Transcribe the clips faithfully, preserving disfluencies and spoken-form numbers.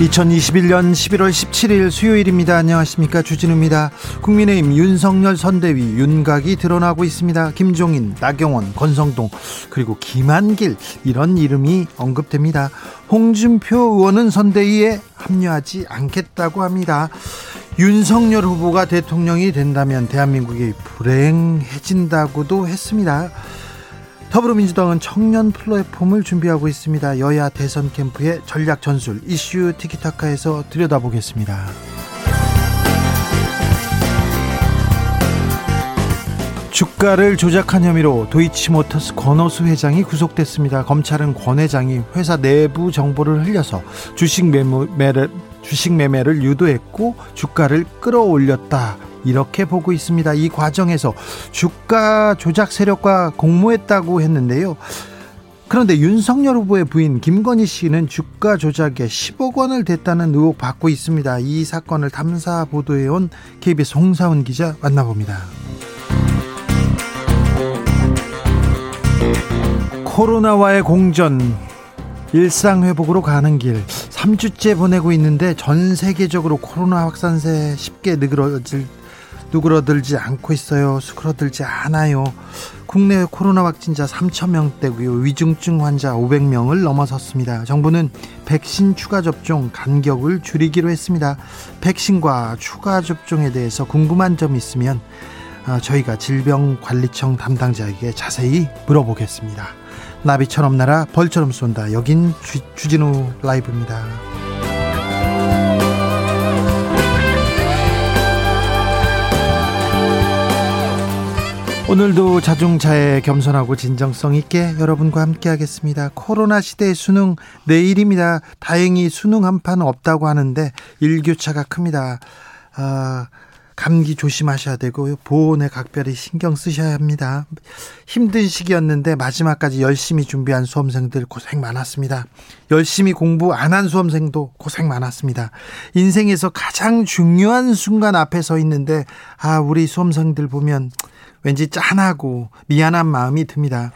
이천이십일년 십일월 십칠일 수요일입니다. 안녕하십니까, 주진우입니다. 국민의힘 윤석열 선대위 윤곽이 드러나고 있습니다. 김종인, 나경원, 권성동, 그리고 김한길, 이런 이름이 언급됩니다. 홍준표 의원은 선대위에 합류하지 않겠다고 합니다. 윤석열 후보가 대통령이 된다면 대한민국이 불행해진다고도 했습니다. 더불어민주당은 청년 플랫폼을 준비하고 있습니다. 여야 대선 캠프의 전략 전술, 이슈 티키타카에서 들여다보겠습니다. 주가를 조작한 혐의로 도이치모터스 권오수 회장이 구속됐습니다. 검찰은 권 회장이 회사 내부 정보를 흘려서 주식 매매를 주식 매매를 유도했고 주가를 끌어올렸다, 이렇게 보고 있습니다. 이 과정에서 주가 조작 세력과 공모했다고 했는데요. 그런데 윤석열 후보의 부인 김건희 씨는 주가 조작에 십억 원을 댔다는 의혹 받고 있습니다. 이 사건을 탐사 보도해온 케이비에스 홍사훈 기자 만나봅니다. 코로나와의 공전, 일상회복으로 가는 길 삼 주째 보내고 있는데 전 세계적으로 코로나 확산세 쉽게 누그러질, 누그러들지 않고 있어요. 수그러들지 않아요. 국내 코로나 확진자 삼천 명대고요. 위중증 환자 오백 명을 넘어섰습니다. 정부는 백신 추가 접종 간격을 줄이기로 했습니다. 백신과 추가 접종에 대해서 궁금한 점이 있으면 저희가 질병관리청 담당자에게 자세히 물어보겠습니다. 나비처럼 날아 벌처럼 쏜다. 여긴 주, 주진우 라이브입니다. 오늘도 자중자애, 겸손하고 진정성 있게 여러분과 함께 하겠습니다. 코로나 시대의 수능 내일입니다. 다행히 수능 한판 없다고 하는데 일교차가 큽니다. 아... 감기 조심하셔야 되고 보온에 각별히 신경 쓰셔야 합니다. 힘든 시기였는데 마지막까지 열심히 준비한 수험생들 고생 많았습니다. 열심히 공부 안 한 수험생도 고생 많았습니다. 인생에서 가장 중요한 순간 앞에 서 있는데 아, 우리 수험생들 보면 왠지 짠하고 미안한 마음이 듭니다.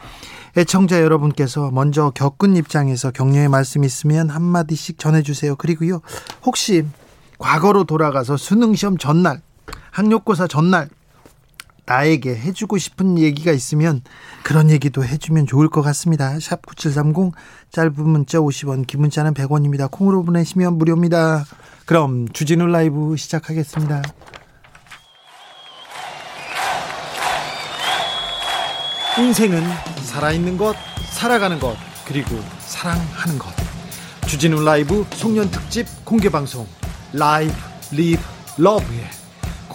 애청자 여러분께서 먼저 겪은 입장에서 격려의 말씀 있으면 한마디씩 전해주세요. 그리고요, 혹시 과거로 돌아가서 수능시험 전날, 학력고사 전날 나에게 해주고 싶은 얘기가 있으면 그런 얘기도 해주면 좋을 것 같습니다. 샵 구칠삼공, 짧은 문자 오십 원, 긴 문자는 백 원입니다. 콩으로 보내시면 무료입니다. 그럼 주진우 라이브 시작하겠습니다. 인생은 살아있는 것, 살아가는 것, 그리고 사랑하는 것. 주진우 라이브 송년특집 공개방송 라이브 리브 러브에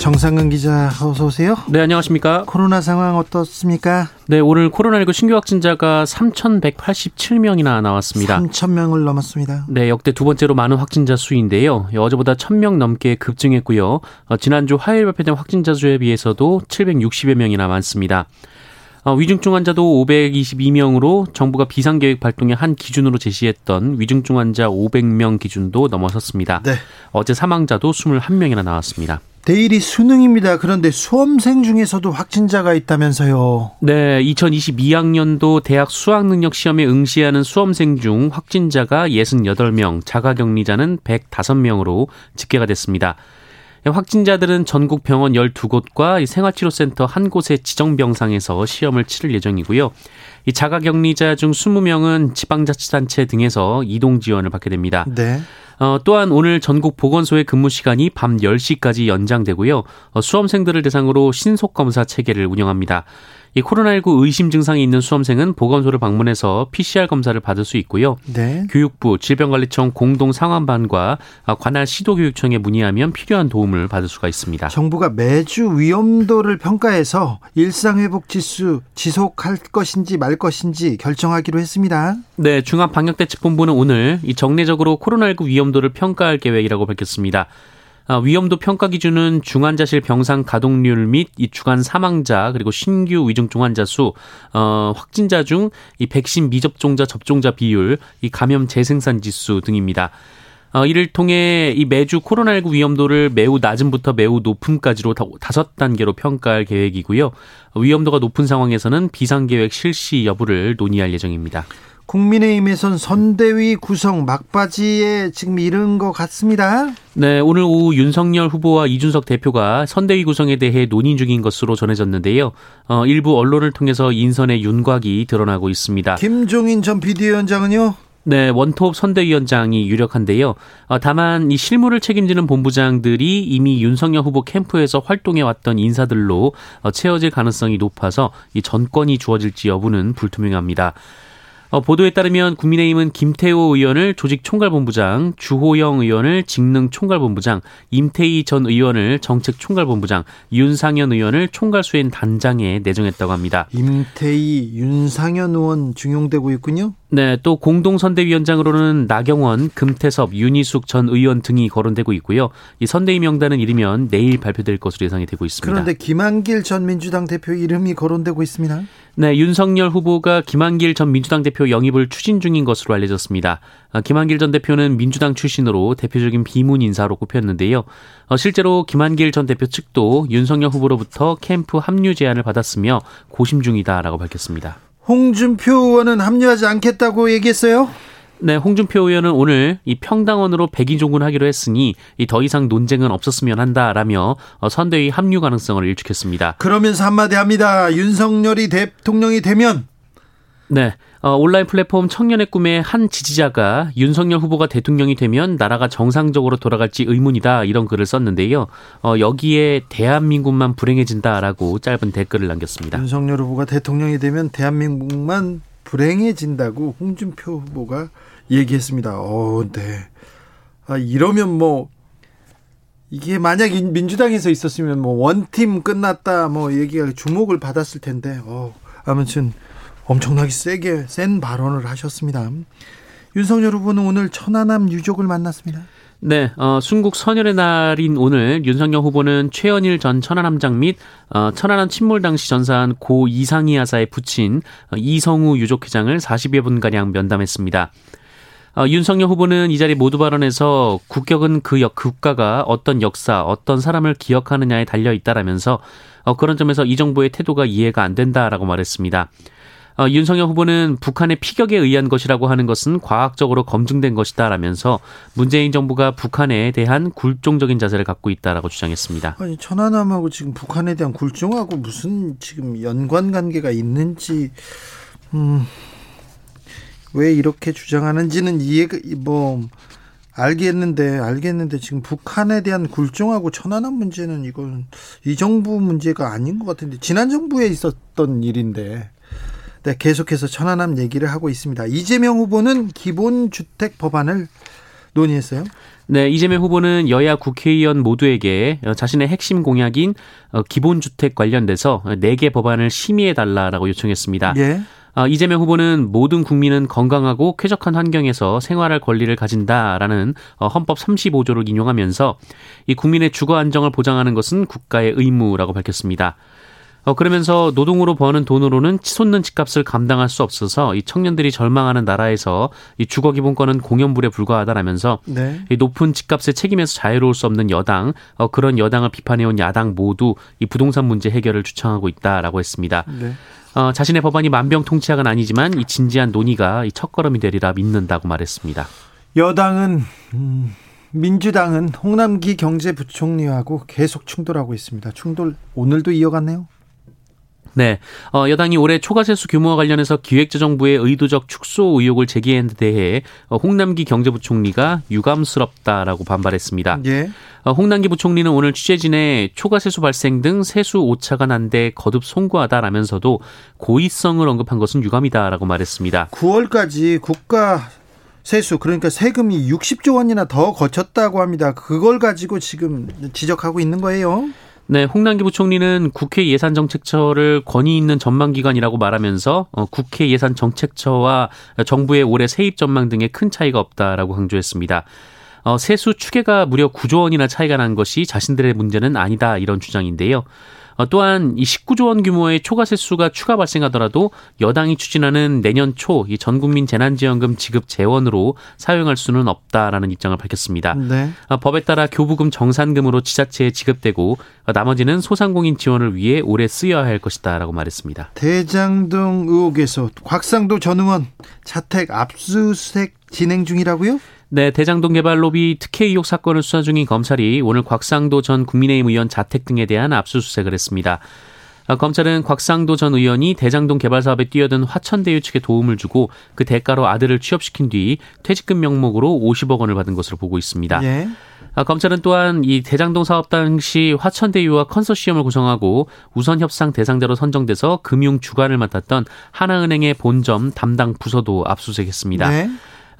정상근 기자, 어서 오세요. 네, 안녕하십니까. 코로나 상황 어떻습니까? 네, 오늘 코로나십구 신규 확진자가 삼천백팔십칠 명이나 나왔습니다. 삼천 명을 넘었습니다. 네, 역대 두 번째로 많은 확진자 수인데요. 어제보다 천 명 넘게 급증했고요. 어, 지난주 화요일 발표된 확진자 수에 비해서도 칠백육십여 명이나 많습니다. 어, 위중증 환자도 오백이십이 명으로 정부가 비상계획 발동의 한 기준으로 제시했던 위중증 환자 오백 명 기준도 넘어섰습니다. 네. 어제 사망자도 이십일 명이나 나왔습니다. 내일이 수능입니다. 그런데 수험생 중에서도 확진자가 있다면서요. 네, 이천이십이학년도 대학 수학능력시험에 응시하는 수험생 중 확진자가 육십팔 명, 자가격리자는 백오 명으로 집계가 됐습니다. 확진자들은 전국 병원 열두 곳과 생활치료센터 한 곳의 지정병상에서 시험을 치를 예정이고요. 이 자가격리자 중 이십 명은 지방자치단체 등에서 이동 지원을 받게 됩니다. 네. 어, 또한 오늘 전국 보건소의 근무 시간이 밤 열 시까지 연장되고요. 어, 수험생들을 대상으로 신속검사 체계를 운영합니다. 이 코로나십구 의심 증상이 있는 수험생은 보건소를 방문해서 피씨알 검사를 받을 수 있고요. 네. 교육부, 질병관리청 공동 상황반과 관할 시도교육청에 문의하면 필요한 도움을 받을 수가 있습니다. 정부가 매주 위험도를 평가해서 일상회복지수 지속할 것인지 말 것인지 결정하기로 했습니다. 네, 중앙방역대책본부는 오늘 이 정례적으로 코로나십구 위험도를 평가할 계획이라고 밝혔습니다. 위험도 평가 기준은 중환자실 병상 가동률 및 이 주간 사망자 그리고 신규 위중증 환자 수, 어, 확진자 중 이 백신 미접종자 접종자 비율, 이 감염 재생산 지수 등입니다. 어, 이를 통해 이 매주 코로나십구 위험도를 매우 낮음부터 매우 높음까지로 다섯 단계로 평가할 계획이고요. 위험도가 높은 상황에서는 비상계획 실시 여부를 논의할 예정입니다. 국민의힘에선 선대위 구성 막바지에 지금 이른 것 같습니다. 네, 오늘 오후 윤석열 후보와 이준석 대표가 선대위 구성에 대해 논의 중인 것으로 전해졌는데요. 어, 일부 언론을 통해서 인선의 윤곽이 드러나고 있습니다. 김종인 전 비대위원장은요? 네, 원톱 선대위원장이 유력한데요. 어, 다만 이 실무를 책임지는 본부장들이 이미 윤석열 후보 캠프에서 활동해왔던 인사들로 어, 채워질 가능성이 높아서 이 전권이 주어질지 여부는 불투명합니다. 어, 보도에 따르면 국민의힘은 김태호 의원을 조직총괄본부장, 주호영 의원을 직능총괄본부장, 임태희 전 의원을 정책총괄본부장, 윤상현 의원을 총괄수행단장에 내정했다고 합니다. 임태희, 윤상현 의원 중용되고 있군요. 네, 또 공동선대위원장으로는 나경원, 금태섭, 윤희숙 전 의원 등이 거론되고 있고요. 이 선대위 명단은 이르면 내일 발표될 것으로 예상이 되고 있습니다. 그런데 김한길 전 민주당 대표 이름이 거론되고 있습니다. 네, 윤석열 후보가 김한길 전 민주당 대표 영입을 추진 중인 것으로 알려졌습니다. 김한길 전 대표는 민주당 출신으로 대표적인 비문 인사로 꼽혔는데요. 실제로 김한길 전 대표 측도 윤석열 후보로부터 캠프 합류 제안을 받았으며 고심 중이다라고 밝혔습니다. 홍준표 의원은 합류하지 않겠다고 얘기했어요? 네, 홍준표 의원은 오늘 이 평당원으로 백의종군 하기로 했으니 이 더 이상 논쟁은 없었으면 한다라며 선대위 합류 가능성을 일축했습니다. 그러면서 한마디 합니다. 윤석열이 대통령이 되면. 네, 어, 온라인 플랫폼 청년의 꿈의 한 지지자가 윤석열 후보가 대통령이 되면 나라가 정상적으로 돌아갈지 의문이다 이런 글을 썼는데요. 어, 여기에 대한민국만 불행해진다라고 짧은 댓글을 남겼습니다. 윤석열 후보가 대통령이 되면 대한민국만 불행해진다고 홍준표 후보가 얘기했습니다. 어, 네. 아, 이러면 뭐 이게 만약 민주당에서 있었으면 뭐 원팀 끝났다 뭐 얘기가 주목을 받았을 텐데. 어, 아무튼. 엄청나게 세게 센 발언을 하셨습니다. 윤석열 후보는 오늘 천안함 유족을 만났습니다. 네, 어, 순국 선열의 날인 오늘 윤석열 후보는 최연일 전 천안함장 및 어, 천안함 침몰 당시 전사한 고 이상희 하사의 부친 이성우 유족회장을 사십여 분가량 면담했습니다. 어, 윤석열 후보는 이 자리 모두 발언에서 국격은 그 역, 국가가 어떤 역사, 어떤 사람을 기억하느냐에 달려있다라면서 어, 그런 점에서 이 정부의 태도가 이해가 안 된다라고 말했습니다. 어, 윤석열 후보는 북한의 피격에 의한 것이라고 하는 것은 과학적으로 검증된 것이다 라면서 문재인 정부가 북한에 대한 굴종적인 자세를 갖고 있다라고 주장했습니다. 아니, 천안함하고 지금 북한에 대한 굴종하고 무슨 지금 연관관계가 있는지, 음, 왜 이렇게 주장하는지는 이해가, 뭐, 알겠는데, 알겠는데 지금 북한에 대한 굴종하고 천안함 문제는 이건 이 정부 문제가 아닌 것 같은데, 지난 정부에 있었던 일인데, 네, 계속해서 천안함 얘기를 하고 있습니다. 이재명 후보는 기본주택 법안을 논의했어요? 네, 이재명 후보는 여야 국회의원 모두에게 자신의 핵심 공약인 기본주택 관련돼서 네 개 법안을 심의해달라라고 요청했습니다. 예. 이재명 후보는 모든 국민은 건강하고 쾌적한 환경에서 생활할 권리를 가진다라는 헌법 삼십오조를 인용하면서 이 국민의 주거 안정을 보장하는 것은 국가의 의무라고 밝혔습니다. 어, 그러면서 노동으로 버는 돈으로는 치솟는 집값을 감당할 수 없어서 이 청년들이 절망하는 나라에서 이 주거 기본권은 공연불에 불과하다라면서 네. 이 높은 집값의 책임에서 자유로울 수 없는 여당, 어, 그런 여당을 비판해온 야당 모두 이 부동산 문제 해결을 주창하고 있다라고 했습니다. 네. 어, 자신의 법안이 만병통치약은 아니지만 이 진지한 논의가 이 첫걸음이 되리라 믿는다고 말했습니다. 여당은 음, 민주당은 홍남기 경제부총리하고 계속 충돌하고 있습니다. 충돌 오늘도 이어갔네요. 네, 어, 여당이 올해 초과세수 규모와 관련해서 기획재정부의 의도적 축소 의혹을 제기한 데 대해 홍남기 경제부총리가 유감스럽다라고 반발했습니다. 예. 어, 홍남기 부총리는 오늘 취재진에 초과세수 발생 등 세수 오차가 난 데 거듭 송구하다라면서도 고의성을 언급한 것은 유감이다라고 말했습니다. 구월까지 국가 세수, 그러니까 세금이 육십조 원이나 더 거쳤다고 합니다. 그걸 가지고 지금 지적하고 있는 거예요. 네, 홍남기 부총리는 국회 예산정책처를 권위 있는 전망기관이라고 말하면서 국회 예산정책처와 정부의 올해 세입 전망 등에 큰 차이가 없다라고 강조했습니다. 어, 세수 추계가 무려 구조 원이나 차이가 난 것이 자신들의 문제는 아니다, 이런 주장인데요. 어, 또한 이 십구조 원 규모의 초과세수가 추가 발생하더라도 여당이 추진하는 내년 초 이 전국민 재난지원금 지급 재원으로 사용할 수는 없다라는 입장을 밝혔습니다. 네. 어, 법에 따라 교부금 정산금으로 지자체에 지급되고 어, 나머지는 소상공인 지원을 위해 오래 쓰여야 할 것이다라고 말했습니다. 대장동 의혹에서 곽상도 전 의원 자택 압수수색 진행 중이라고요? 네, 대장동 개발 로비 특혜 의혹 사건을 수사 중인 검찰이 오늘 곽상도 전 국민의힘 의원 자택 등에 대한 압수수색을 했습니다. 검찰은 곽상도 전 의원이 대장동 개발 사업에 뛰어든 화천대유 측에 도움을 주고 그 대가로 아들을 취업시킨 뒤 퇴직금 명목으로 오십억 원을 받은 것으로 보고 있습니다. 예. 검찰은 또한 이 대장동 사업 당시 화천대유와 컨소시엄을 구성하고 우선 협상 대상자로 선정돼서 금융 주관을 맡았던 하나은행의 본점 담당 부서도 압수수색했습니다. 네.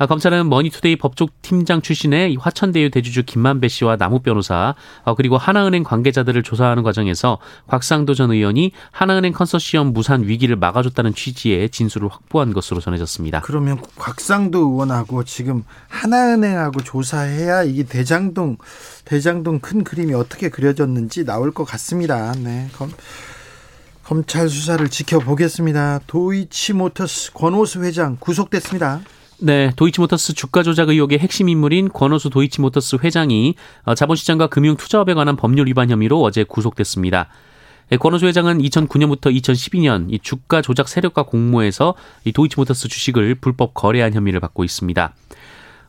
검찰은 머니투데이 법조팀장 출신의 화천대유 대주주 김만배 씨와 남욱 변호사 그리고 하나은행 관계자들을 조사하는 과정에서 곽상도 전 의원이 하나은행 컨소시엄 무산 위기를 막아줬다는 취지의 진술을 확보한 것으로 전해졌습니다. 그러면 곽상도 의원하고 지금 하나은행하고 조사해야 이 대장동 대장동 큰 그림이 어떻게 그려졌는지 나올 것 같습니다. 네, 그럼. 검찰 수사를 지켜보겠습니다. 도이치모터스 권오수 회장 구속됐습니다. 네, 도이치모터스 주가 조작 의혹의 핵심 인물인 권오수 도이치모터스 회장이 자본시장과 금융투자업에 관한 법률 위반 혐의로 어제 구속됐습니다. 권오수 회장은 이천구년부터 이천십이년 이 주가 조작 세력과 공모해서 이 도이치모터스 주식을 불법 거래한 혐의를 받고 있습니다.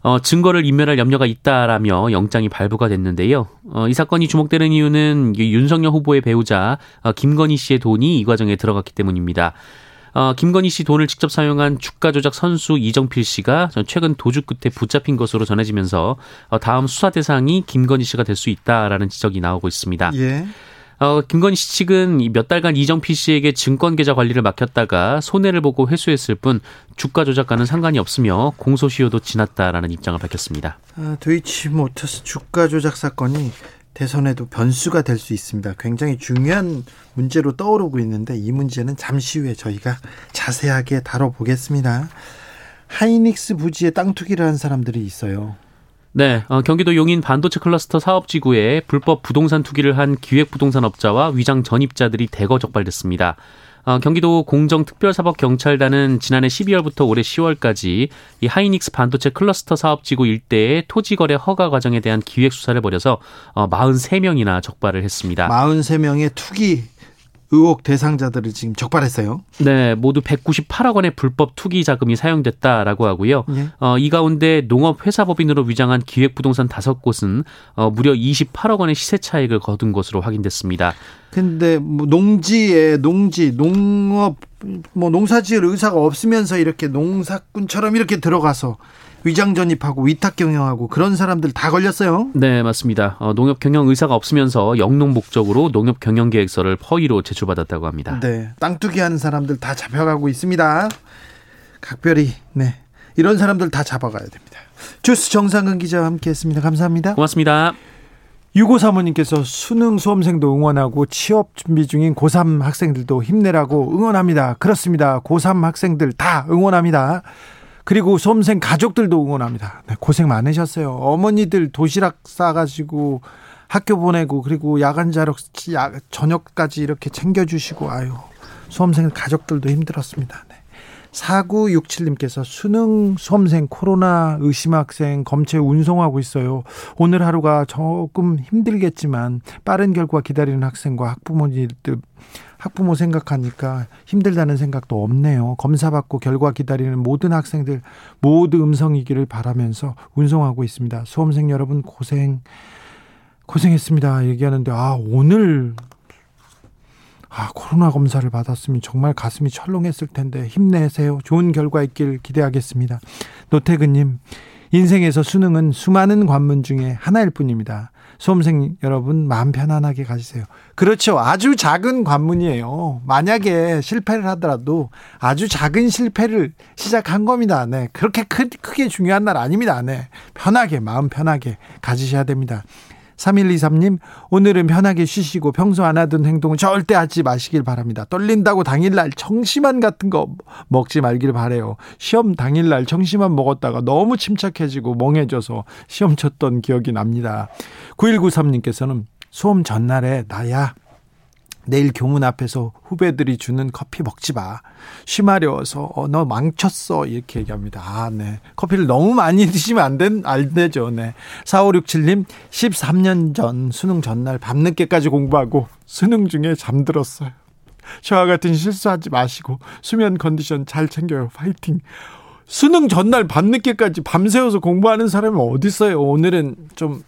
어, 증거를 인멸할 염려가 있다라며 영장이 발부가 됐는데요. 어, 이 사건이 주목되는 이유는 윤석열 후보의 배우자 어, 김건희 씨의 돈이 이 과정에 들어갔기 때문입니다. 어, 김건희 씨 돈을 직접 사용한 주가 조작 선수 이정필 씨가 최근 도주 끝에 붙잡힌 것으로 전해지면서 어, 다음 수사 대상이 김건희 씨가 될 수 있다라는 지적이 나오고 있습니다. 예. 어, 김건희 씨 측은 몇 달간 이정필 씨에게 증권계좌 관리를 맡겼다가 손해를 보고 회수했을 뿐 주가 조작과는 상관이 없으며 공소시효도 지났다라는 입장을 밝혔습니다. 아, 도이치모터스 주가 조작 사건이 대선에도 변수가 될 수 있습니다. 굉장히 중요한 문제로 떠오르고 있는데 이 문제는 잠시 후에 저희가 자세하게 다뤄보겠습니다. 하이닉스 부지에 땅 투기를 한 사람들이 있어요. 네, 어, 경기도 용인 반도체 클러스터 사업지구에 불법 부동산 투기를 한 기획부동산업자와 위장 전입자들이 대거 적발됐습니다. 어, 경기도 공정특별사법경찰단은 지난해 십이월부터 올해 시월까지 이 하이닉스 반도체 클러스터 사업지구 일대의 토지거래 허가 과정에 대한 기획수사를 벌여서 어, 마흔세명이나 적발을 했습니다. 마흔세명의 투기 의혹 대상자들을 지금 적발했어요. 네, 모두 백구십팔억 원의 불법 투기 자금이 사용됐다라고 하고요. 예. 어, 이 가운데 농업회사법인으로 위장한 기획부동산 다섯 곳은 어, 무려 이십팔억 원의 시세 차익을 거둔 것으로 확인됐습니다. 근데 뭐 농지에 농지, 농업, 뭐 농사지을 의사가 없으면서 이렇게 농사꾼처럼 이렇게 들어가서 위장 전입하고 위탁 경영하고 그런 사람들 다 걸렸어요. 네, 맞습니다. 어, 농협 경영 의사가 없으면서 영농 목적으로 농협 경영 계획서를 허위로 제출받았다고 합니다. 네, 땅 투기하는 사람들 다 잡혀가고 있습니다. 각별히 네 이런 사람들 다 잡아가야 됩니다. 주스 정상근 기자와 함께했습니다. 감사합니다. 고맙습니다. 유고 사모님께서 수능 수험생도 응원하고 취업 준비 중인 고삼 학생들도 힘내라고 응원합니다. 그렇습니다. 고삼 학생들 다 응원합니다. 그리고 수험생 가족들도 응원합니다. 네, 고생 많으셨어요. 어머니들 도시락 싸가지고 학교 보내고 그리고 야간 자력 야, 저녁까지 이렇게 챙겨주시고 아유 수험생 가족들도 힘들었습니다. 네. 사구육칠님께서 수능 수험생 코로나 의심 학생 검체 운송하고 있어요. 오늘 하루가 조금 힘들겠지만 빠른 결과 기다리는 학생과 학부모님들 학부모 생각하니까 힘들다는 생각도 없네요. 검사받고 결과 기다리는 모든 학생들 모두 음성이기를 바라면서 운송하고 있습니다. 수험생 여러분 고생 고생했습니다 얘기하는데 아 오늘 아, 코로나 검사를 받았으면 정말 가슴이 철렁했을 텐데 힘내세요. 좋은 결과 있길 기대하겠습니다. 노태근님, 인생에서 수능은 수많은 관문 중에 하나일 뿐입니다. 수험생 여러분 마음 편안하게 가지세요. 그렇죠. 아주 작은 관문이에요. 만약에 실패를 하더라도 아주 작은 실패를 시작한 겁니다. 네, 그렇게 크, 크게 중요한 날 아닙니다. 네, 편하게 마음 편하게 가지셔야 됩니다. 삼일이삼 님, 오늘은 편하게 쉬시고 평소 안 하던 행동은 절대 하지 마시길 바랍니다. 떨린다고 당일날 청심환 같은 거 먹지 말길 바래요. 시험 당일날 청심환 먹었다가 너무 침착해지고 멍해져서 시험 쳤던 기억이 납니다. 구일구삼 님께서는 수험 전날에 나야 내일 교문 앞에서 후배들이 주는 커피 먹지 마. 쉬마려워서 어, 너 망쳤어. 이렇게 얘기합니다. 아, 네. 커피를 너무 많이 드시면 안, 된, 안 되죠. 네. 사오육칠 님, 십삼 년 전 수능 전날 밤늦게까지 공부하고 수능 중에 잠들었어요. 저와 같은 실수하지 마시고 수면 컨디션 잘 챙겨요. 파이팅. 수능 전날 밤늦게까지 밤새워서 공부하는 사람이 어디 있어요. 오늘은 좀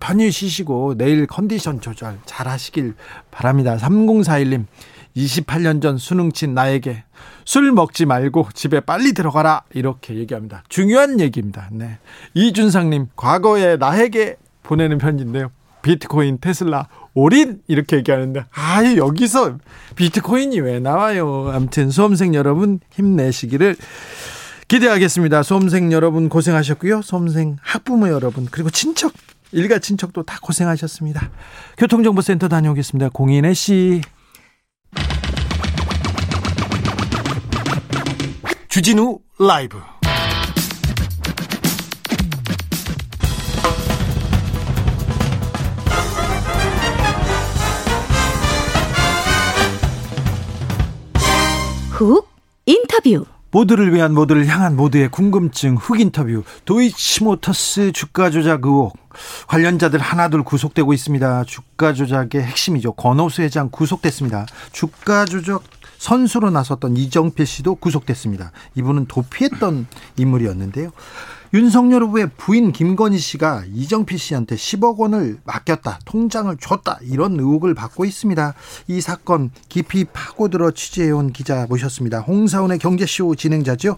편히 쉬시고 내일 컨디션 조절 잘 하시길 바랍니다. 삼공사일 님, 이십팔 년 전 수능 친 나에게 술 먹지 말고 집에 빨리 들어가라 이렇게 얘기합니다. 중요한 얘기입니다. 네. 이준상님, 과거에 나에게 보내는 편지인데요, 비트코인, 테슬라, 올인 이렇게 얘기하는데 아 여기서 비트코인이 왜 나와요. 아무튼 수험생 여러분 힘내시기를 기대하겠습니다. 수험생 여러분 고생하셨고요. 수험생 학부모 여러분 그리고 친척 일가 친척도 다 고생하셨습니다. 교통정보센터 다녀오겠습니다. 공인혜 씨. 주진우 라이브. 훅 인터뷰. 모두를 위한 모두를 향한 모두의 궁금증 훅 인터뷰. 도이치모터스 주가 조작 의혹 관련자들 하나둘 구속되고 있습니다. 주가 조작의 핵심이죠. 권오수 회장 구속됐습니다. 주가 조작 선수로 나섰던 이정필 씨도 구속됐습니다. 이분은 도피했던 인물이었는데요. 윤석열 후보의 부인 김건희 씨가 이정필 씨한테 십억 원을 맡겼다, 통장을 줬다 이런 의혹을 받고 있습니다. 이 사건 깊이 파고들어 취재해온 기자 모셨습니다. 홍사훈의 경제쇼 진행자죠.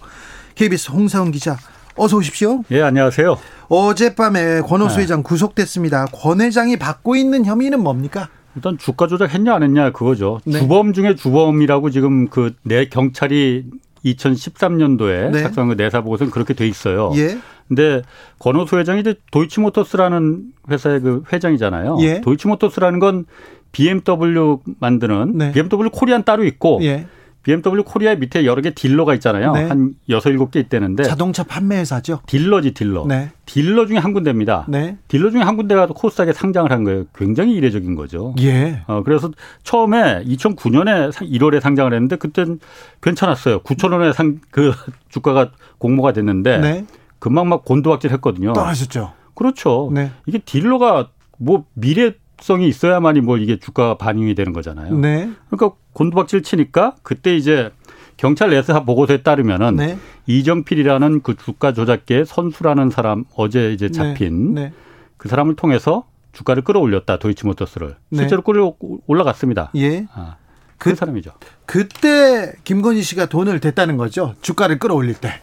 케이비에스 홍사훈 기자 어서 오십시오. 예, 안녕하세요. 어젯밤에 권오수 회장 네. 구속됐습니다. 권 회장이 받고 있는 혐의는 뭡니까? 일단 주가 조작했냐 안 했냐 그거죠. 네. 주범 중에 주범이라고 지금 그 내 경찰이 이천십삼 년도에 네. 작성한 그 내사 보고서는 그렇게 돼 있어요. 예. 근데 권오수 회장이 도이치모터스라는 회사의 그 회장이잖아요. 예. 도이치모터스라는 건 비엠더블유 만드는 네. 비엠더블유 코리안 따로 있고. 예. 비엠더블유 코리아 밑에 여러 개 딜러가 있잖아요. 네. 한 여섯, 일곱 개 있대는데. 자동차 판매회사죠. 딜러지 딜러. 네. 딜러 중에 한 군데입니다. 네. 딜러 중에 한 군데가 코스닥에 상장을 한 거예요. 굉장히 이례적인 거죠. 예. 어, 그래서 처음에 이천구 년에 일월에 상장을 했는데 그땐 괜찮았어요. 구천 원에 상, 그 주가가 공모가 됐는데 네. 금방 막 곤두박질 했거든요. 떨어졌죠. 그렇죠. 네. 이게 딜러가 뭐 미래 성이 있어야만이 뭐 이게 주가 반영이 되는 거잖아요. 네. 그러니까 곤두박질 치니까 그때 이제 경찰 내사 보고서에 따르면은 네. 이정필이라는 그 주가 조작계 선수라는 사람 어제 이제 잡힌 네. 네. 그 사람을 통해서 주가를 끌어올렸다 도이치모터스를 네. 실제로 끌어 올라갔습니다. 예. 아, 그, 그 사람이죠. 그때 김건희 씨가 돈을 댔다는 거죠. 주가를 끌어올릴 때.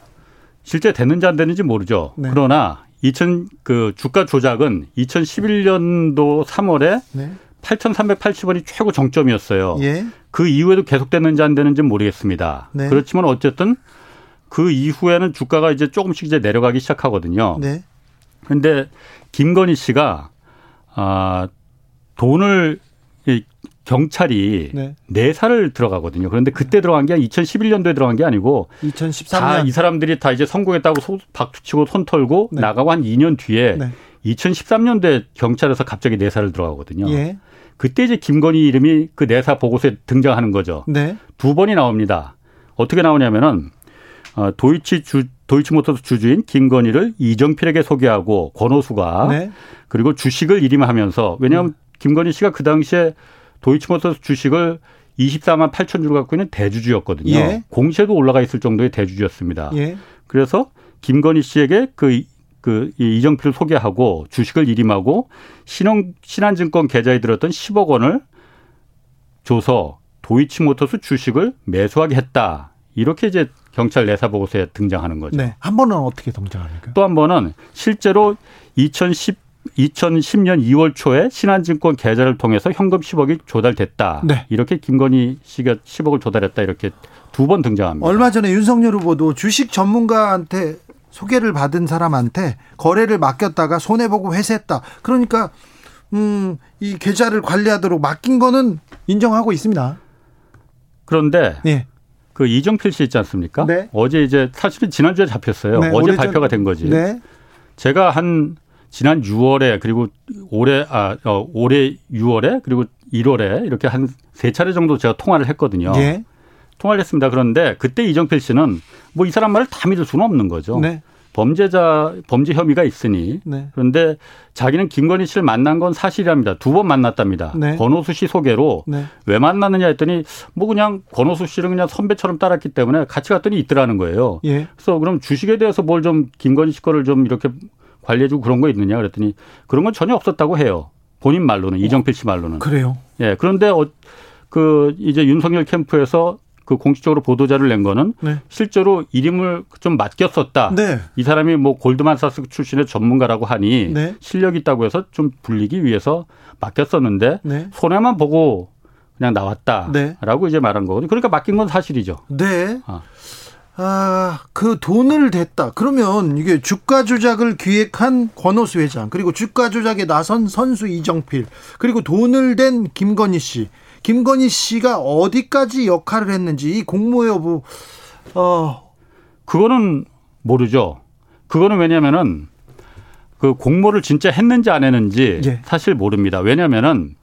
실제 됐는지 안 됐는지 모르죠. 네. 그러나. 이천 그 주가 조작은 이천십일 년도 삼월에 네. 팔천삼백팔십 원이 최고 정점이었어요. 예. 그 이후에도 계속됐는지 안 되는지는 모르겠습니다. 네. 그렇지만 어쨌든 그 이후에는 주가가 이제 조금씩 이제 내려가기 시작하거든요. 그런데 네. 김건희 씨가 아, 돈을 이, 경찰이 네. 내사를 들어가거든요. 그런데 그때 들어간 게 이천십일 년도에 들어간 게 아니고 이천십삼 년 다 이 사람들이 다 이제 성공했다고 박수치고 손 털고 네. 나가고 한 이 년 뒤에 네. 이천십삼 년도에 경찰에서 갑자기 내사를 들어가거든요. 예. 그때 이제 김건희 이름이 그 내사 보고서에 등장하는 거죠. 네. 두 번이 나옵니다. 어떻게 나오냐면은 도이치 주, 도이치모터스 주주인 김건희를 이정필에게 소개하고 권오수가 네. 그리고 주식을 이름하면서 왜냐하면 음. 김건희 씨가 그 당시에 도이치모터스 주식을 이십사만 팔천 주를 갖고 있는 대주주였거든요. 예. 공시에도 올라가 있을 정도의 대주주였습니다. 예. 그래서 김건희 씨에게 그, 그 이정필을 소개하고 주식을 이름하고 신한증권 계좌에 들었던 십억 원을 줘서 도이치모터스 주식을 매수하게 했다. 이렇게 이제 경찰 내사 보고서에 등장하는 거죠. 네. 한 번은 어떻게 등장합니까? 또 한 번은 실제로 이천십, 이천십 년 이월 초에 신한증권 계좌를 통해서 현금 십억이 조달됐다. 네. 이렇게 김건희 씨가 십억을 조달했다. 이렇게 두 번 등장합니다. 얼마 전에 윤석열 후보도 주식 전문가한테 소개를 받은 사람한테 거래를 맡겼다가 손해보고 회수했다. 그러니까 음, 이 계좌를 관리하도록 맡긴 거는 인정하고 있습니다. 그런데 네. 그 이정필 씨 있지 않습니까? 네. 어제 이제 사실은 지난주에 잡혔어요. 네, 어제 발표가 전... 된 거지. 네. 제가 한 지난 유월에 그리고 올해 아 어, 올해 유월에 그리고 일월에 이렇게 한 세 차례 정도 제가 통화를 했거든요. 네. 통화를 했습니다. 그런데 그때 이정필 씨는 뭐 이 사람 말을 다 믿을 수는 없는 거죠. 네. 범죄자, 범죄 혐의가 있으니. 네. 그런데 자기는 김건희 씨를 만난 건 사실이랍니다. 두 번 만났답니다. 네. 권오수 씨 소개로. 네. 왜 만났느냐 했더니 뭐 그냥 권오수 씨를 그냥 선배처럼 따랐기 때문에 같이 갔더니 있더라는 거예요. 예. 그래서 그럼 주식에 대해서 뭘 좀 김건희 씨 거를 좀 이렇게 관리해주고 그런 거 있느냐 그랬더니 그런 건 전혀 없었다고 해요. 본인 말로는, 어. 이정필 씨 말로는. 그래요? 예. 그런데 어, 그 이제 윤석열 캠프에서 그 공식적으로 보도자를 낸 거는 네. 실제로 이름을 좀 맡겼었다. 네. 이 사람이 뭐 골드만사스 출신의 전문가라고 하니 네. 실력이 있다고 해서 좀 불리기 위해서 맡겼었는데 네. 손해만 보고 그냥 나왔다라고 네. 이제 말한 거거든요. 그러니까 맡긴 건 사실이죠. 네. 아. 아, 그 돈을 댔다. 그러면 이게 주가 조작을 기획한 권오수 회장, 그리고 주가 조작에 나선 선수 이정필, 그리고 돈을 댄 김건희 씨. 김건희 씨가 어디까지 역할을 했는지 이 공모 여부 어 그거는 모르죠. 그거는 왜냐면은 그 공모를 진짜 했는지 안 했는지 예. 사실 모릅니다. 왜냐면은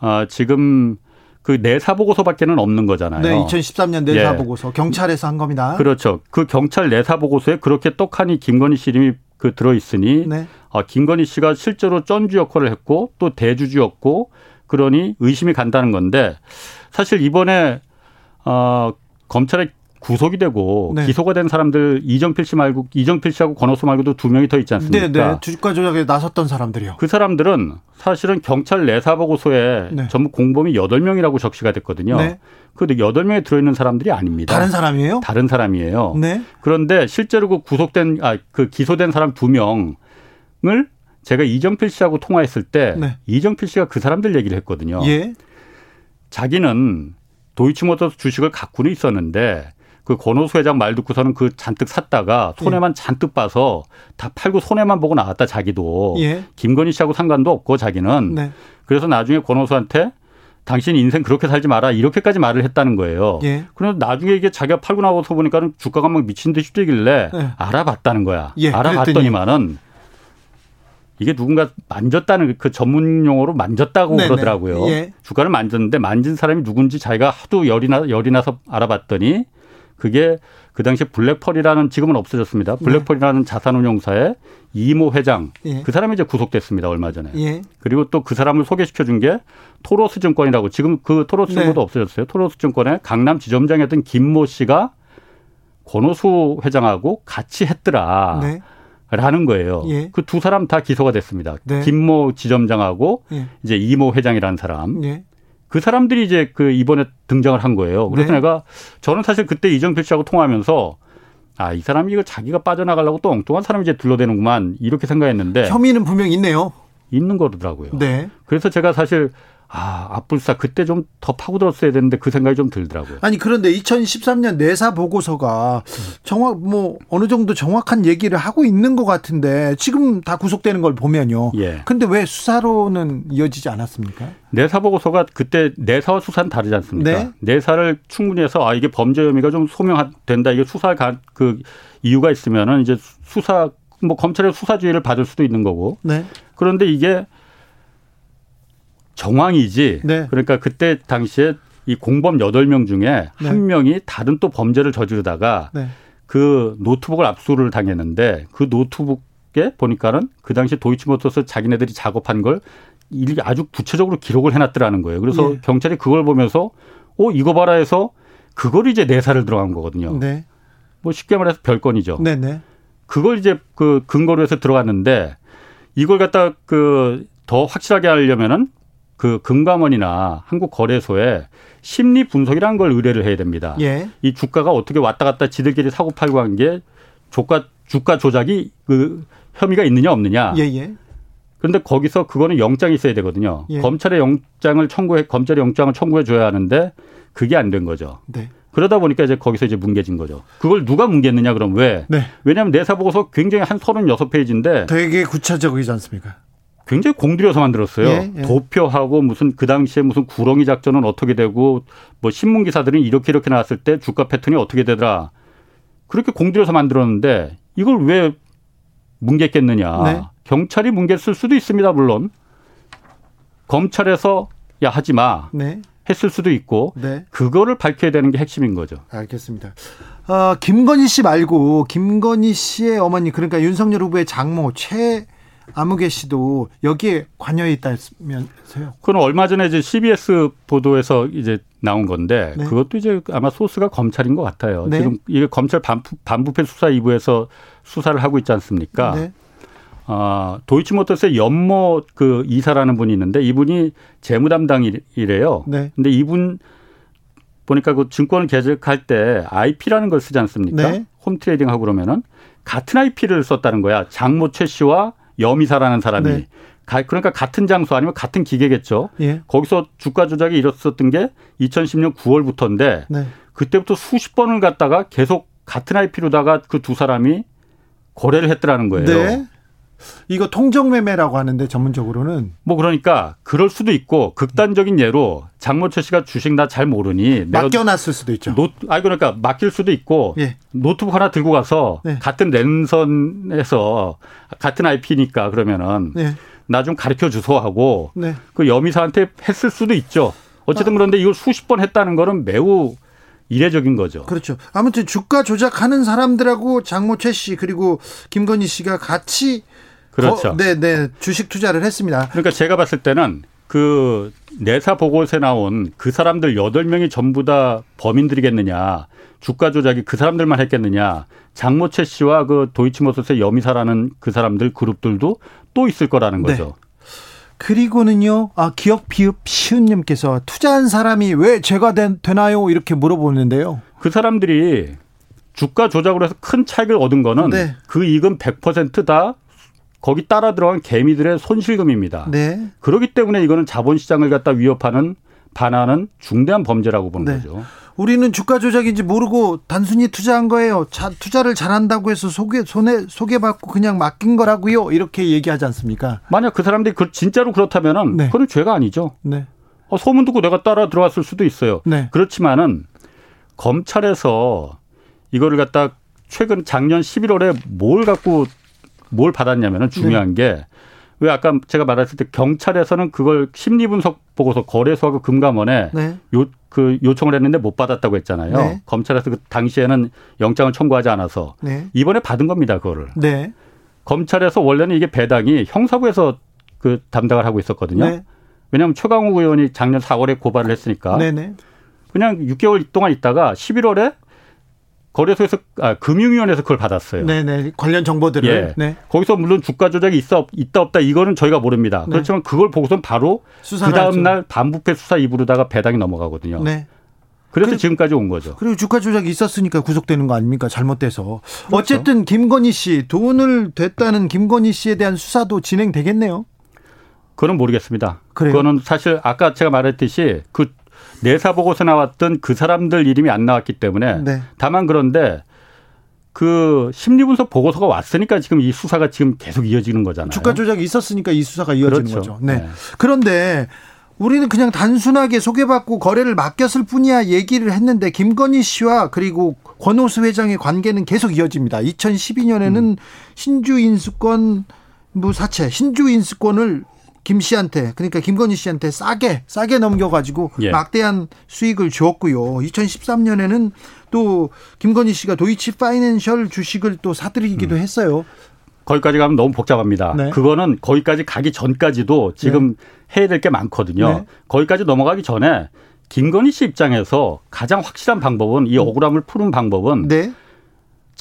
어, 지금 그 내사 보고서밖에는 없는 거잖아요. 네, 이천십삼 년 내사 예. 보고서 경찰에서 한 겁니다. 그렇죠. 그 경찰 내사 보고서에 그렇게 떡하니 김건희 씨 이름이 그 들어 있으니 네. 아, 김건희 씨가 실제로 전주 역할을 했고 또 대주주였고. 그러니 의심이 간다는 건데 사실 이번에 어, 검찰에 구속이 되고 네. 기소가 된 사람들 이정필 씨 말고 이정필 씨하고 권오수 말고도 두 명이 더 있지 않습니까? 네네. 주가 조작에 나섰던 사람들이요. 그 사람들은 사실은 경찰 내사 보고서에 네. 전부 공범이 여덟 명이라고 적시가 됐거든요. 네. 그 여덟 명에 들어있는 사람들이 아닙니다. 다른 사람이에요? 다른 사람이에요. 네. 그런데 실제로 그 구속된 아, 그 기소된 사람 두 명을 제가 이정필 씨하고 통화했을 때 네. 이정필 씨가 그 사람들 얘기를 했거든요. 예. 자기는 도이치모터스 주식을 갖고는 있었는데 그 권오수 회장 말 듣고서는 그 잔뜩 샀다가 손해만 예. 잔뜩 봐서 다 팔고 손해만 보고 나왔다 자기도. 예. 김건희 씨하고 상관도 없고 자기는. 네. 그래서 나중에 권오수한테 당신 인생 그렇게 살지 마라 이렇게까지 말을 했다는 거예요. 예. 그런데 나중에 이게 자기가 팔고 나와서 보니까 주가가 막 미친 듯이 뛰길래 예. 알아봤다는 거야. 예. 알아봤더니만은. 이게 누군가 만졌다는 그 전문 용어로 만졌다고 네네. 그러더라고요. 예. 주가를 만졌는데 만진 사람이 누군지 자기가 하도 열이, 나, 열이 나서 알아봤더니 그게 그 당시 블랙펄이라는 지금은 없어졌습니다. 블랙펄이라는 네. 자산운용사의 이모 회장 예. 그 사람이 이제 구속됐습니다. 얼마 전에. 예. 그리고 또 그 사람을 소개시켜준 게 토로스 증권이라고 지금 그 토로스 증권도 네. 없어졌어요. 토로스 증권의 강남 지점장이었던 김모 씨가 권오수 회장하고 같이 했더라. 네. 라는 거예요. 예. 그 두 사람 다 기소가 됐습니다. 네. 김모 지점장하고 예. 이제 이모 회장이라는 사람. 예. 그 사람들이 이제 그 이번에 등장을 한 거예요. 그래서 네. 내가 저는 사실 그때 이정필 씨하고 통화하면서 아, 이 사람이 이거 자기가 빠져나가려고 또 엉뚱한 사람이 이제 둘러대는구만 이렇게 생각했는데 혐의는 분명히 있네요. 있는 거더라고요. 네. 그래서 제가 사실 아, 앞불사 그때 좀 더 파고들었어야 되는데 그 생각이 좀 들더라고요. 아니 그런데 이천십삼 년 내사 보고서가 정확 뭐 어느 정도 정확한 얘기를 하고 있는 것 같은데 지금 다 구속되는 걸 보면요. 예. 근데 왜 수사로는 이어지지 않았습니까? 내사 보고서가 그때 내사와 수사는 다르지 않습니까? 네? 내사를 충분히 해서 아 이게 범죄 혐의가 좀 소명된다. 이게 수사 그 이유가 있으면은 이제 수사 뭐 검찰의 수사 지휘를 받을 수도 있는 거고. 네. 그런데 이게 정황이지. 네. 그러니까 그때 당시에 이 공범 여덟 명 중에 네. 한 명이 다른 또 범죄를 저지르다가 네. 그 노트북을 압수를 당했는데 그 노트북에 보니까는 그 당시 도이치모터스 자기네들이 작업한 걸 아주 구체적으로 기록을 해놨더라는 거예요. 그래서 네. 경찰이 그걸 보면서 어, 이거 봐라 해서 그걸 이제 내사를 들어간 거거든요. 네. 뭐 쉽게 말해서 별건이죠. 네, 네. 그걸 이제 그 근거로 해서 들어갔는데 이걸 갖다 그 더 확실하게 하려면은 그 금감원이나 한국거래소에 심리 분석이라는 걸 의뢰를 해야 됩니다. 예. 이 주가가 어떻게 왔다 갔다 지들끼리 사고 팔고 한 게 주가 주가 조작이 그 혐의가 있느냐 없느냐. 예예. 그런데 거기서 그거는 영장이 있어야 되거든요. 예. 검찰의 영장을 청구해 검찰의 영장을 청구해 줘야 하는데 그게 안 된 거죠. 네. 그러다 보니까 이제 거기서 이제 뭉개진 거죠. 그걸 누가 뭉갰느냐 그럼 왜? 네. 왜냐하면 내사 보고서 굉장히 한 서른여섯 페이지인데 되게 구체적이지 않습니까? 굉장히 공들여서 만들었어요. 예, 예. 도표하고 무슨 그 당시에 무슨 구렁이 작전은 어떻게 되고 뭐 신문 기사들은 이렇게 이렇게 나왔을 때 주가 패턴이 어떻게 되더라. 그렇게 공들여서 만들었는데 이걸 왜 뭉갰겠느냐. 네. 경찰이 뭉갰을 수도 있습니다. 물론 검찰에서 야 하지 마. 네. 했을 수도 있고 네. 그거를 밝혀야 되는 게 핵심인 거죠. 알겠습니다. 어, 김건희 씨 말고 김건희 씨의 어머니 그러니까 윤석열 후보의 장모 최아무개 씨도 여기에 관여해 있다면서요? 그건 얼마 전에 이제 씨비에스 보도에서 이제 나온 건데 네. 그것도 이제 아마 소스가 검찰인 것 같아요. 네. 지금 이게 검찰 반부, 반부패 수사 이 부에서 수사를 하고 있지 않습니까? 네. 아, 도이치모터스의 연모 그 이사라는 분이 있는데 이분이 재무 담당이래요. 네. 근데 이분 보니까 그 증권을 계약할 때 아이피라는 걸 쓰지 않습니까? 네. 홈 트레이딩 하고 그러면은 같은 아이피를 썼다는 거야. 장모 최 씨와 염이사라는 사람이. 네. 가, 그러니까 같은 장소 아니면 같은 기계겠죠. 예. 거기서 주가 조작이 일었었던 게 이천십년 구월부터인데 네. 그때부터 수십 번을 갔다가 계속 같은 아이피로다가 그 두 사람이 거래를 했더라는 거예요. 네. 이거 통정매매라고 하는데 전문적으로는. 뭐 그러니까 그럴 수도 있고 극단적인 예로 장모철 씨가 주식 나 잘 모르니. 맡겨놨을 수도 있죠. 노, 아니 그러니까 맡길 수도 있고 예. 노트북 하나 들고 가서 예. 같은 랜선에서 같은 아이피니까 그러면은 예. 나 좀 가르쳐 주소 하고 네. 그 여미사한테 했을 수도 있죠. 어쨌든 그런데 이걸 수십 번 했다는 거는 매우 이례적인 거죠. 그렇죠. 아무튼 주가 조작하는 사람들하고 장모철 씨 그리고 김건희 씨가 같이. 그렇죠. 어, 네, 네. 주식 투자를 했습니다. 그러니까 제가 봤을 때는 그 내사 보고서에 나온 그 사람들 여덟 명이 전부 다 범인들이겠느냐. 주가 조작이 그 사람들만 했겠느냐. 장모 최 씨와 그 도이치모터스의 여미사라는 그 사람들 그룹들도 또 있을 거라는 거죠. 네. 그리고는요. 아, 기업 비읍 시은님께서 투자한 사람이 왜 죄가 된, 되나요? 이렇게 물어보는데요. 그 사람들이 주가 조작으로 해서 큰 차익을 얻은 거는 네. 그 이익은 백 퍼센트 다 거기 따라 들어간 개미들의 손실금입니다. 네. 그렇기 때문에 이거는 자본시장을 갖다 위협하는 반하는 중대한 범죄라고 보는 네. 거죠. 우리는 주가 조작인지 모르고 단순히 투자한 거예요. 자, 투자를 잘한다고 해서 소개, 손해, 소개받고 그냥 맡긴 거라고요. 이렇게 얘기하지 않습니까? 만약 그 사람들이 그 진짜로 그렇다면 네. 그건 죄가 아니죠. 네. 어, 소문 듣고 내가 따라 들어왔을 수도 있어요. 네. 그렇지만은 검찰에서 이거를 갖다 최근 작년 십일월에 뭘 갖고 뭘 받았냐면 중요한 네. 게 왜 아까 제가 말했을 때 경찰에서는 그걸 심리분석 보고서 거래소하고 금감원에 네. 요, 그 요청을 했는데 못 받았다고 했잖아요. 네. 검찰에서 그 당시에는 영장을 청구하지 않아서 네. 이번에 받은 겁니다. 그거를. 네. 검찰에서 원래는 이게 배당이 형사부에서 그 담당을 하고 있었거든요. 네. 왜냐하면 최강욱 의원이 작년 사월에 고발을 했으니까 네. 네. 그냥 육 개월 동안 있다가 십일월에 거래소에서 아, 금융위원회에서 그걸 받았어요. 네네 관련 정보들을. 예. 네. 거기서 물론 주가 조작이 있어 있다 없다 이거는 저희가 모릅니다. 네. 그렇지만 그걸 보고선 바로 그 다음 날 반부패 수사 이 부로다가 배당이 넘어가거든요. 네. 그래서 그리고, 지금까지 온 거죠. 그리고 주가 조작이 있었으니까 구속되는 거 아닙니까? 잘못돼서. 그렇죠. 어쨌든 김건희 씨 돈을 댔다는 김건희 씨에 대한 수사도 진행되겠네요. 그건 모르겠습니다. 그래요? 그거는 사실 아까 제가 말했듯이 그. 내사 보고서 나왔던 그 사람들 이름이 안 나왔기 때문에 네. 다만 그런데 그 심리분석 보고서가 왔으니까 지금 이 수사가 지금 계속 이어지는 거잖아요. 주가 조작이 있었으니까 이 수사가 이어지는 그렇죠. 거죠. 네. 네. 그런데 우리는 그냥 단순하게 소개받고 거래를 맡겼을 뿐이야 얘기를 했는데 김건희 씨와 그리고 권오수 회장의 관계는 계속 이어집니다. 이천십이년에는 음. 신주인수권 무사채 신주인수권을 김 씨한테 그러니까 김건희 씨한테 싸게 싸게 넘겨가지고 예. 막대한 수익을 주었고요. 이천십삼년에는 또 김건희 씨가 도이치 파이낸셜 주식을 또 사들이기도 음. 했어요. 거기까지 가면 너무 복잡합니다. 네. 그거는 거기까지 가기 전까지도 지금 네. 해야 될 게 많거든요. 네. 거기까지 넘어가기 전에 김건희 씨 입장에서 가장 확실한 방법은 이 억울함을 푸는 방법은 네.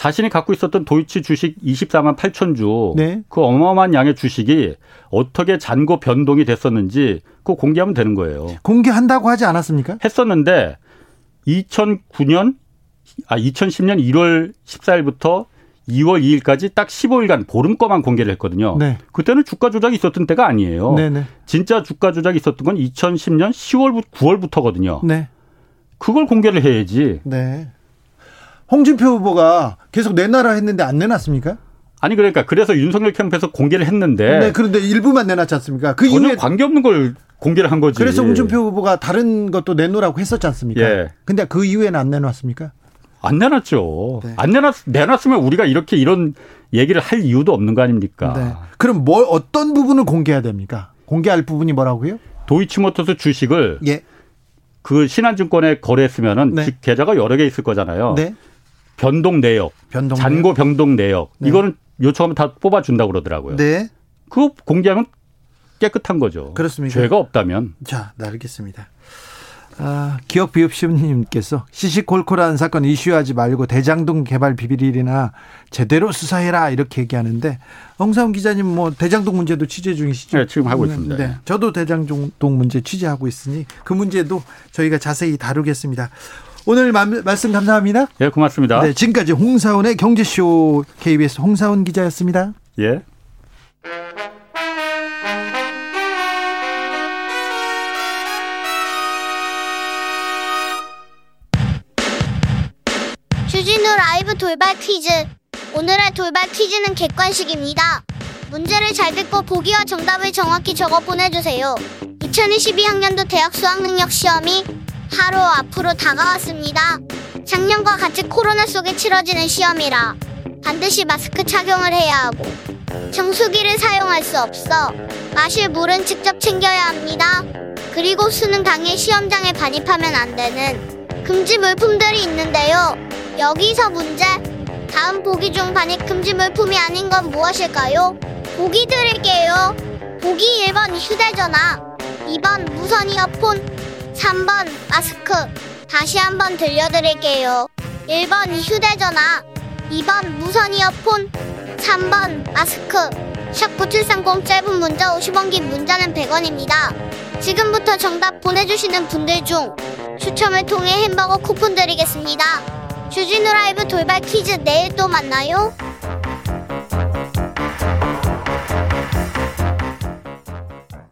자신이 갖고 있었던 도이치 주식 이십사만 팔천 주 네. 그 어마어마한 양의 주식이 어떻게 잔고 변동이 됐었는지 그거 공개하면 되는 거예요. 공개한다고 하지 않았습니까? 했었는데 이천구 년, 아 이천십 년 일월 십사일부터 이월 이일까지 딱 십오일간 보름 거만 공개를 했거든요. 네. 그때는 주가 조작이 있었던 때가 아니에요. 네네. 진짜 주가 조작이 있었던 건 이천십 년 시월부터 구월부터거든요. 네. 그걸 공개를 해야지. 네. 홍준표 후보가 계속 내놔라 했는데 안 내놨습니까? 아니 그러니까 그래서 윤석열 캠프에서 공개를 했는데. 네, 그런데 일부만 내놨지 않습니까? 그 전혀 이후에 관계없는 걸 공개를 한 거지. 그래서 홍준표 후보가 다른 것도 내놓으라고 했었지 않습니까? 예. 근데 그 이후에는 안 내놨습니까? 안 내놨죠. 네. 안 내놨, 내놨으면 우리가 이렇게 이런 얘기를 할 이유도 없는 거 아닙니까? 네. 그럼 뭘 어떤 부분을 공개해야 됩니까? 공개할 부분이 뭐라고요? 도이치모터스 주식을 예. 그 신한증권에 거래했으면은 네. 계좌가 여러 개 있을 거잖아요. 네. 변동 내역, 변동 잔고 변동 내역 네. 이거는 요청하면 다 뽑아준다고 그러더라고요. 네. 그거 공개하면 깨끗한 거죠. 그렇습니다. 죄가 없다면. 자, 네, 알겠습니다. 아, 기억 비읍시님께서 시시콜콜한 사건 이슈하지 말고 대장동 개발 비밀이나 제대로 수사해라 이렇게 얘기하는데 홍사훈 기자님 뭐 대장동 문제도 취재 중이시죠? 네, 지금 하고 있습니다. 네, 저도 대장동 문제 취재하고 있으니 그 문제도 저희가 자세히 다루겠습니다. 오늘 마, 말씀 감사합니다. 예, 네, 고맙습니다. 네, 지금까지 홍사훈의 경제쇼 케이비에스 홍사훈 기자였습니다. 예. 주진우 라이브 돌발 퀴즈. 오늘의 돌발 퀴즈는 객관식입니다. 문제를 잘 듣고 보기와 정답을 정확히 적어 보내주세요. 이천이십이 학년도 대학 수학능력 시험이 하루 앞으로 다가왔습니다. 작년과 같이 코로나 속에 치러지는 시험이라 반드시 마스크 착용을 해야 하고 정수기를 사용할 수 없어 마실 물은 직접 챙겨야 합니다. 그리고 수능 당일 시험장에 반입하면 안 되는 금지 물품들이 있는데요. 여기서 문제. 다음 보기 중 반입 금지 물품이 아닌 건 무엇일까요? 보기 드릴게요. 보기 일 번 휴대전화, 이 번 무선 이어폰, 삼 번 마스크. 다시 한번 들려드릴게요. 일 번 휴대전화, 이 번 무선 이어폰, 삼 번 마스크. 샵 구칠삼공 짧은 문자 오십 원, 긴 문자는 백 원입니다. 지금부터 정답 보내주시는 분들 중 추첨을 통해 햄버거 쿠폰 드리겠습니다. 주진우 라이브 돌발 퀴즈 내일 또 만나요.